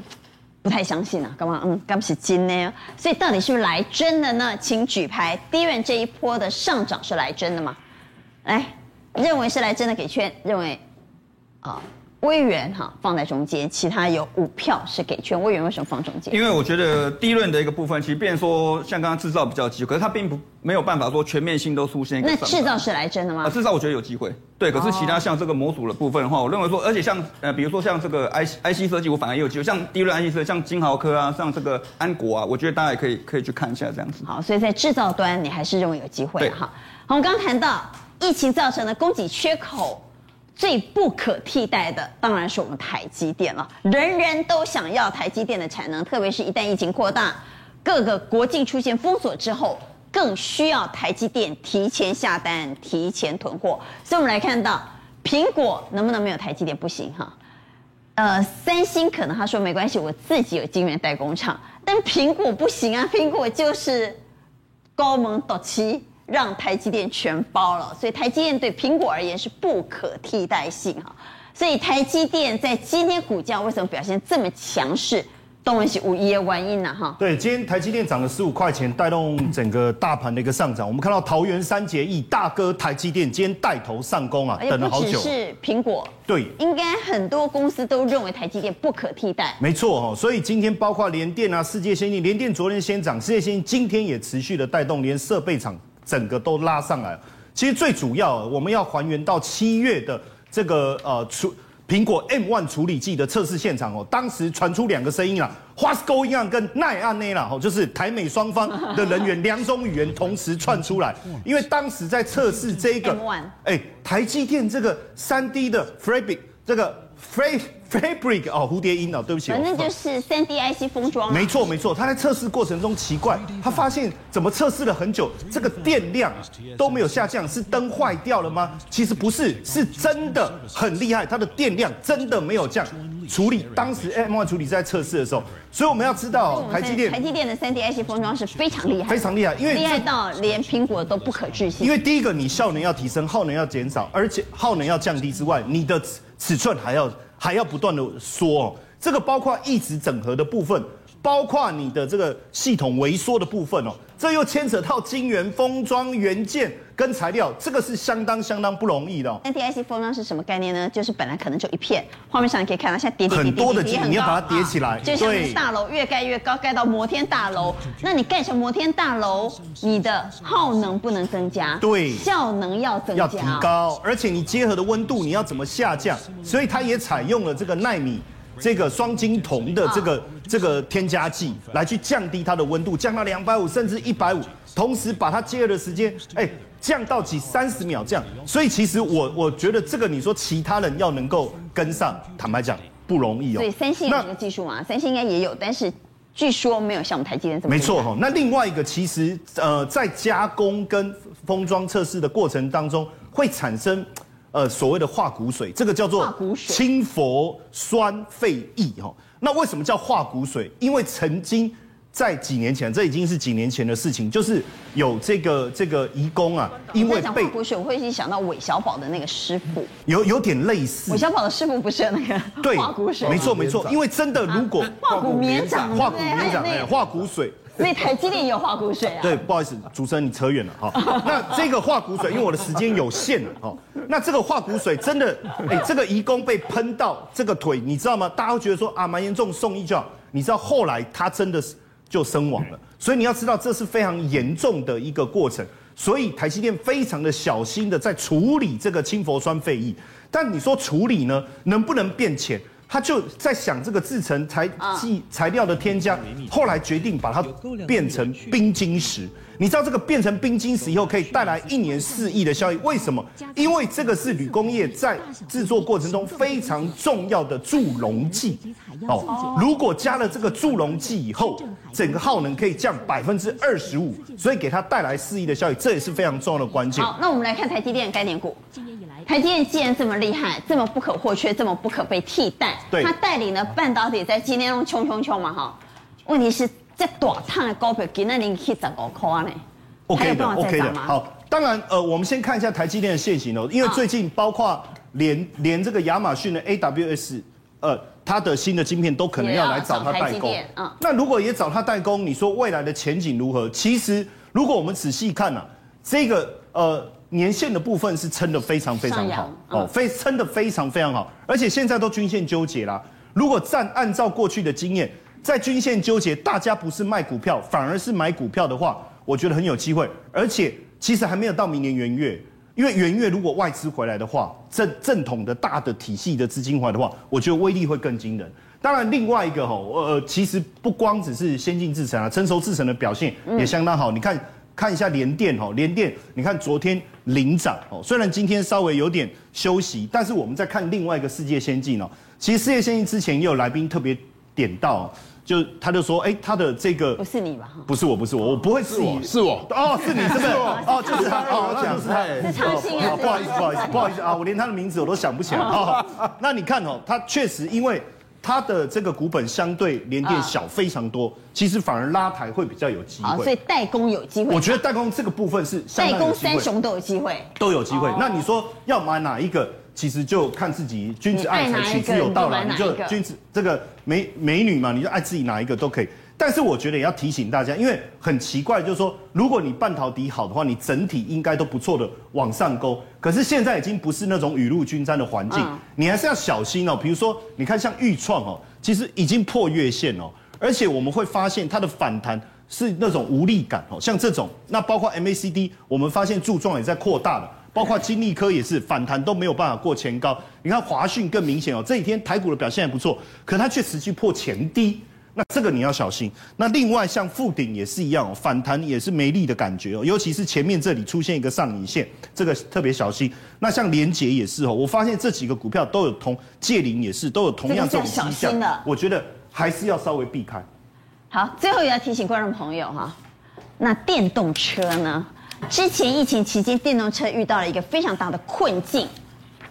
不太相信啊。干嘛？嗯，干不起金呢？所以到底是不是来真的呢？请举牌，地缘这一波的上涨是来真的吗？来，认为是来真的给圈，认为啊。哦微元哈放在中间，其他有五票是给圈。微元为什么放中间？因为我觉得第一轮的一个部分，其实变成说像刚刚制造比较急，可是它并不没有办法说全面性都出现一个上。那制造是来真的吗？啊、呃，制造我觉得有机会。对，可是其他像这个模组的部分的话，我认为说，而且像呃，比如说像这个 I C 设计，我反而也有机会。像第一轮 I C 设计，像金豪科啊，像这个安国啊，我觉得大家也可以可以去看一下这样子。好，所以在制造端，你还是认为有机会哈。好，我们刚谈到疫情造成的供给缺口。最不可替代的当然是我们台积电了，人人都想要台积电的产能，特别是一旦疫情扩大，各个国境出现封锁之后，更需要台积电提前下单、提前囤货。所以，我们来看到苹果能不能没有台积电不行哈，呃，三星可能他说没关系，我自己有晶圆代工厂，但苹果不行啊，苹果就是高盟短期。让台积电全包了，所以台积电对苹果而言是不可替代性哈。所以台积电在今天股价为什么表现这么强势？当然是有它的原因啦哈。对，今天台积电涨了十五块钱，带动整个大盘的一个上涨。我们看到桃园三结义大哥台积电今天带头上攻啊，等了好久。不只是苹果，对，应该很多公司都认为台积电不可替代。没错哦，所以今天包括联电啊、世界先进，联电昨天先涨，世界先进今天也持续的带动，连设备厂。整个都拉上来，其实最主要我们要还原到七月的这个呃处苹果 M 一 处理器的测试现场哦，当时传出两个声音啦 ，What's going on 跟奈安内啦，就是台美双方的人员两种语言同时串出来，因为当时在测试这个，哎，台积电这个 三 D 的 Fabric 这个 Fabric。Fabric 哦，蝴蝶音哦，对不起，反正就是 三 D I C 封装、啊。没错没错，他在测试过程中奇怪，他发现怎么测试了很久，这个电量都没有下降，是灯坏掉了吗？其实不是，是真的很厉害，它的电量真的没有降。处理当时 M 一 处理在测试的时候，所以我们要知道、哦、台积电台积电的 三 D I C 封装是非常厉害，非常厉害，因为厉害到连苹果都不可置信。因为第一个，你效能要提升，耗能要减少，而且耗能要降低之外，你的尺寸还要。还要不断的说、哦，这个包括一直整合的部分，包括你的这个系统微缩的部分哦，这又牵扯到晶圆封装元件跟材料，这个是相当相当不容易的哦。N T I C 封装是什么概念呢？就是本来可能就一片，画面上你可以看到，现在叠叠叠叠叠很多的，你要把它叠起来，就像是大楼越盖越高，盖到摩天大楼。那你盖成摩天大楼，你的耗能不能增加，对，效能要增加，要提高，而且你结合的温度你要怎么下降？所以它也采用了这个奈米。这个双晶铜的这个这个添加剂来去降低它的温度，降到两百五十甚至一百五十，同时把它接热的时间，哎，降到几三十秒这样。所以其实我我觉得这个你说其他人要能够跟上，坦白讲不容易哦。所以三星有这个技术嘛？三星应该也有，但是据说没有像我们台积电这么。没错哈、哦。那另外一个其实呃，在加工跟封装测试的过程当中会产生。呃，所谓的化骨水，这个叫做氢氟酸废液哈。那为什么叫化骨水？因为曾经在几年前，这已经是几年前的事情，就是有这个这个移工啊，因为被化骨水，我会一想到韦小宝的那个师傅，有有点类似。韦小宝的师傅不是那个对化骨水，没错没错，因为真的如果化骨绵掌，化骨绵掌，化骨水。所以台积电也有化骨水啊？对，不好意思，主持人你扯远了哈。那这个化骨水，因为我的时间有限了哈。那这个化骨水真的，哎、欸，这个移工被喷到这个腿，你知道吗？大家会觉得说啊，蛮严重，送医就好。你知道后来他真的就身亡了。所以你要知道，这是非常严重的一个过程。所以台积电非常的小心的在处理这个氢氟酸废液。但你说处理呢，能不能变浅？他就在想这个制成材剂材料的添加，后来决定把它变成冰晶石。你知道这个变成冰晶石以后，可以带来一年四亿的效益。为什么？因为这个是铝工业在制作过程中非常重要的助溶剂。哦，如果加了这个助溶剂以后，整个耗能可以降百分之二十五，所以给它带来四亿的效益，这也是非常重要的关键。好，那我们来看台积电概念股。台积电既然这么厉害，这么不可或缺，这么不可被替代，它带领了半导体在今天用冲冲冲嘛哈。问题是这大趟的股票今天能去十五块呢 ？OK 的 ，OK 的。好，当然呃，我们先看一下台积电的现形哦，因为最近包括连连这个亚马逊的 A W S， 呃，它的新的晶片都可能要来找它代工。嗯、那如果也找它代工，你说未来的前景如何？其实如果我们仔细看啊，这个呃。年线的部分是撑得非常非常好哦，非撑得非常非常好，而且现在都均线纠结啦。如果站按照过去的经验，在均线纠结，大家不是卖股票，反而是买股票的话，我觉得很有机会。而且其实还没有到明年元月，因为元月如果外资回来的话，正正统的大的体系的资金回来的话，我觉得威力会更惊人。当然，另外一个吼、哦，呃，其实不光只是先进制程啊，成熟制程的表现也相当好。嗯、你看。看一下联电哈，联电你看昨天领涨哦，虽然今天稍微有点休息，但是我们再看另外一个世界先进哦。其实世界先进之前也有来宾特别点到，就他就说，哎、欸，他的这个不是你吧？不是我，不是我，我不会是我，是我哦，是你是不是？哦，就是他哦，那就是他，是昌兴啊，不好意思，不好意思，不好意思啊，我连他的名字我都想不起来哦。那你看哦，他确实因为。它的这个股本相对联电小非常多，其实反而拉抬会比较有机会。所以代工有机会。我觉得代工这个部分是代工三雄都有机会，都有机会。那你说要买哪一个？其实就看自己，君子爱财，取之有道啦。你就君子这个美美女嘛，你就爱自己哪一个都可以。但是我觉得也要提醒大家，因为很奇怪，就是说，如果你半导体好的话，你整体应该都不错的往上勾。可是现在已经不是那种雨露均沾的环境，嗯、你还是要小心哦。比如说，你看像鈺创哦，其实已经破月线哦，而且我们会发现它的反弹是那种无力感哦，像这种。那包括 M A C D， 我们发现柱状也在扩大了，包括金立科也是反弹都没有办法过前高。你看华讯更明显哦，这几天台股的表现还不错，可它却持续破前低。那这个你要小心。那另外像富鼎也是一样、哦，反弹也是没力的感觉哦，尤其是前面这里出现一个上影线，这个特别小心。那像联捷也是哦，我发现这几个股票都有同，界林也是都有同样这种迹象，我觉得还是要稍微避开。好，最后也要提醒观众朋友哈、啊，那电动车呢？之前疫情期间，电动车遇到了一个非常大的困境，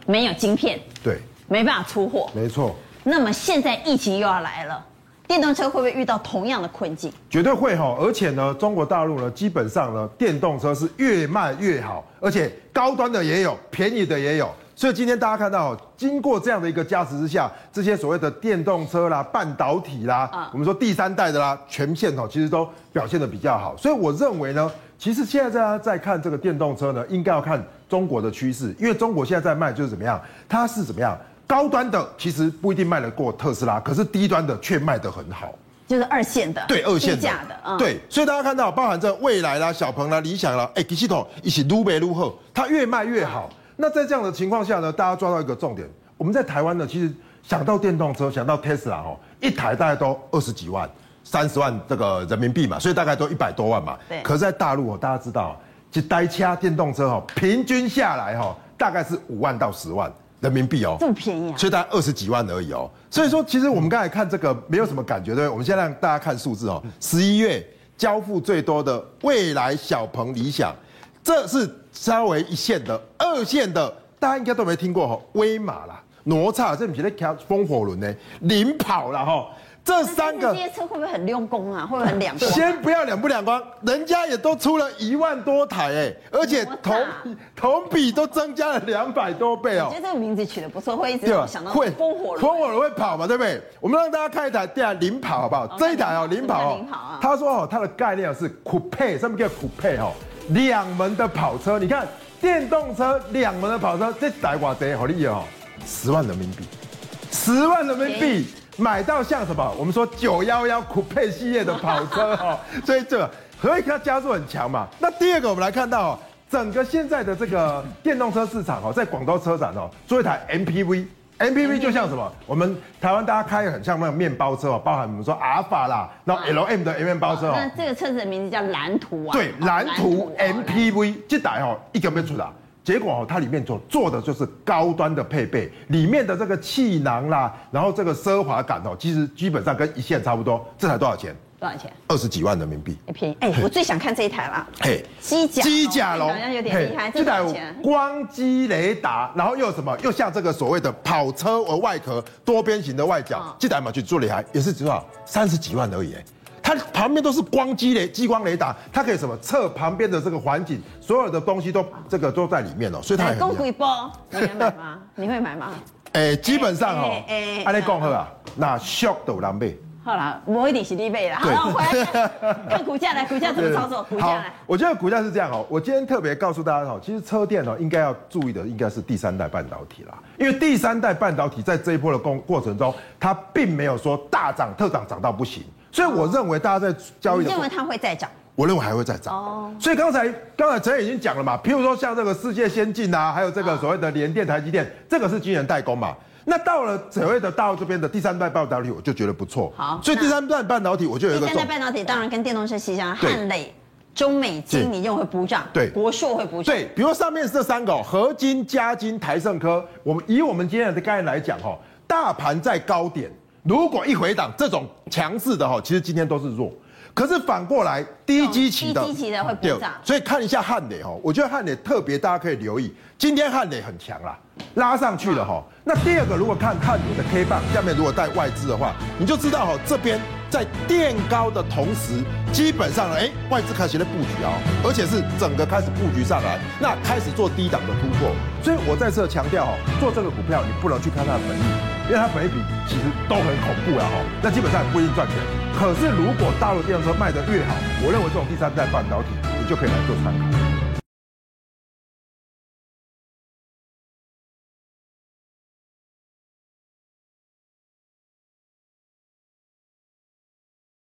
没有晶片，对，没办法出货，没错。那么现在疫情又要来了。电动车会不会遇到同样的困境？绝对会哈、哦！而且呢，中国大陆呢，基本上呢，电动车是越卖越好，而且高端的也有，便宜的也有。所以今天大家看到，经过这样的一个加持之下，这些所谓的电动车啦、半导体啦，啊、我们说第三代的啦，全线哦，其实都表现得比较好。所以我认为呢，其实现在大家在看这个电动车呢，应该要看中国的趋势，因为中国现在在卖就是怎么样，它是怎么样高端的，其实不一定卖得过特斯拉，可是低端的却卖得很好。就是二线的，对二线的，嗯、对，所以大家看到，包含这蔚来啦、小鹏啦、理想啦，哎、欸，其系统一起撸呗撸后，它越卖越好。那在这样的情况下呢，大家抓到一个重点，我们在台湾呢，其实想到电动车，想到 Tesla 哦，一台大概都二十几万、三十万这个人民币嘛，所以大概都一百多万嘛。对。可是在大陆哦，大家知道，一台车电动车哦，平均下来哦，大概是五万到十万。人民币哦，这么便宜啊！所以大概二十几万而已哦。所以说，其实我们刚才看这个没有什么感觉，对不对？我们先让大家看数字哦。十一月交付最多的蔚来、小鹏、理想，这是稍微一线的、二线的，大家应该都没听过哈、哦。威马啦、哪吒，这不是在开风火轮呢？领跑啦哈、哦。这三个这些车会不会很用功啊？会不会很两光、啊？先不要两不两光，人家也都出了一万多台哎，而且同同比都增加了两百多倍哦。我觉得这个名字取得不错，会一直想到会风火轮，风火轮会跑嘛，对不对？我们让大家看一台电啊领跑好不好？ Okay, 这一台哦领跑哦，他、啊、说哦它的概念是 coupe， 上面叫 coupe 哦，两门的跑车。你看电动车两门的跑车，这台哇得好厉害哦，十万人民币，十万人民币。Okay.买到像什么？我们说九一一 Coupe 系列的跑车哦，所以这合一它加速很强嘛。那第二个我们来看到、哦，整个现在的这个电动车市场哦，在广州车展哦，做一台 M P V。M P V 就像什么？我们台湾大家开很像那种面包车哦，包含我们说 Alfa 啦，然后 L M 的面包车哦。那这个车子的名字叫蓝图啊。对，蓝图 M P V 这台哦，一个没出的。结果哦，它里面所做的就是高端的配备，里面的这个气囊啦，然后这个奢华感哦，其实基本上跟一线差不多。这台多少钱？多少钱？二十几万人民币。便宜哎！我最想看这一台啦。嘿，机甲机甲龙好像有点厉害。这台光机雷达，然后又什么？又像这个所谓的跑车而外壳多边形的外角，哦、这台嘛就做厉害，也是只要三十几万而已哎。它旁边都是光机雷激光雷达，它可以什么测旁边的这个环境，所有的东西都这个都在里面哦、喔，所以它很。够贵不？你会买吗？你会买吗？哎、欸，基本上哦、喔，哎、欸，安尼讲好啊，那俗都难买。好啦，我一定是你买啦。好啦，我回来 看, 看股价来，股价怎么操作？股价来，我觉得股价是这样哦、喔。我今天特别告诉大家哦、喔，其实车电哦、喔、应该要注意的应该是第三代半导体啦，因为第三代半导体在这一波的过过程中，它并没有说大涨特涨涨到不行。所以我认为大家在交易的，你认为它会再涨？我认为还会再涨。哦，所以刚才刚才陈也已经讲了嘛，譬如说像这个世界先进啊，还有这个所谓的联电、台积电，这个是晶圆代工嘛。那到了所谓的大陆这边的第三代半导体，我就觉得不错。好，所以第三代半导体我就有一个。第三代半导体当然跟电动车息息相关，汉磊、中美晶你用会补涨，对，国硕会补涨。对，比如上面这三个，合金、嘉金、台胜科，我们以我们今天的概念来讲，哈，大盘在高点。如果一回档，这种强势的哈，其实今天都是弱。可是反过来，低基期的，低基期的会补涨。所以看一下汉磊哈，我觉得汉磊特别，大家可以留意。今天汉磊很强啦，拉上去了哈。那第二个，如果看汉磊的 K 棒下面，如果带外资的话，你就知道哈，这边在垫高的同时，基本上哎、欸，外资开始在布局啊，而且是整个开始布局上来，那开始做低档的突破。所以我再次强调哈，做这个股票你不能去看它的本益。因为它本益比其实都很恐怖啦，哈，那基本上也不一定赚钱。可是如果大陆电动车卖得越好，我认为这种第三代半导体你就可以来做参考。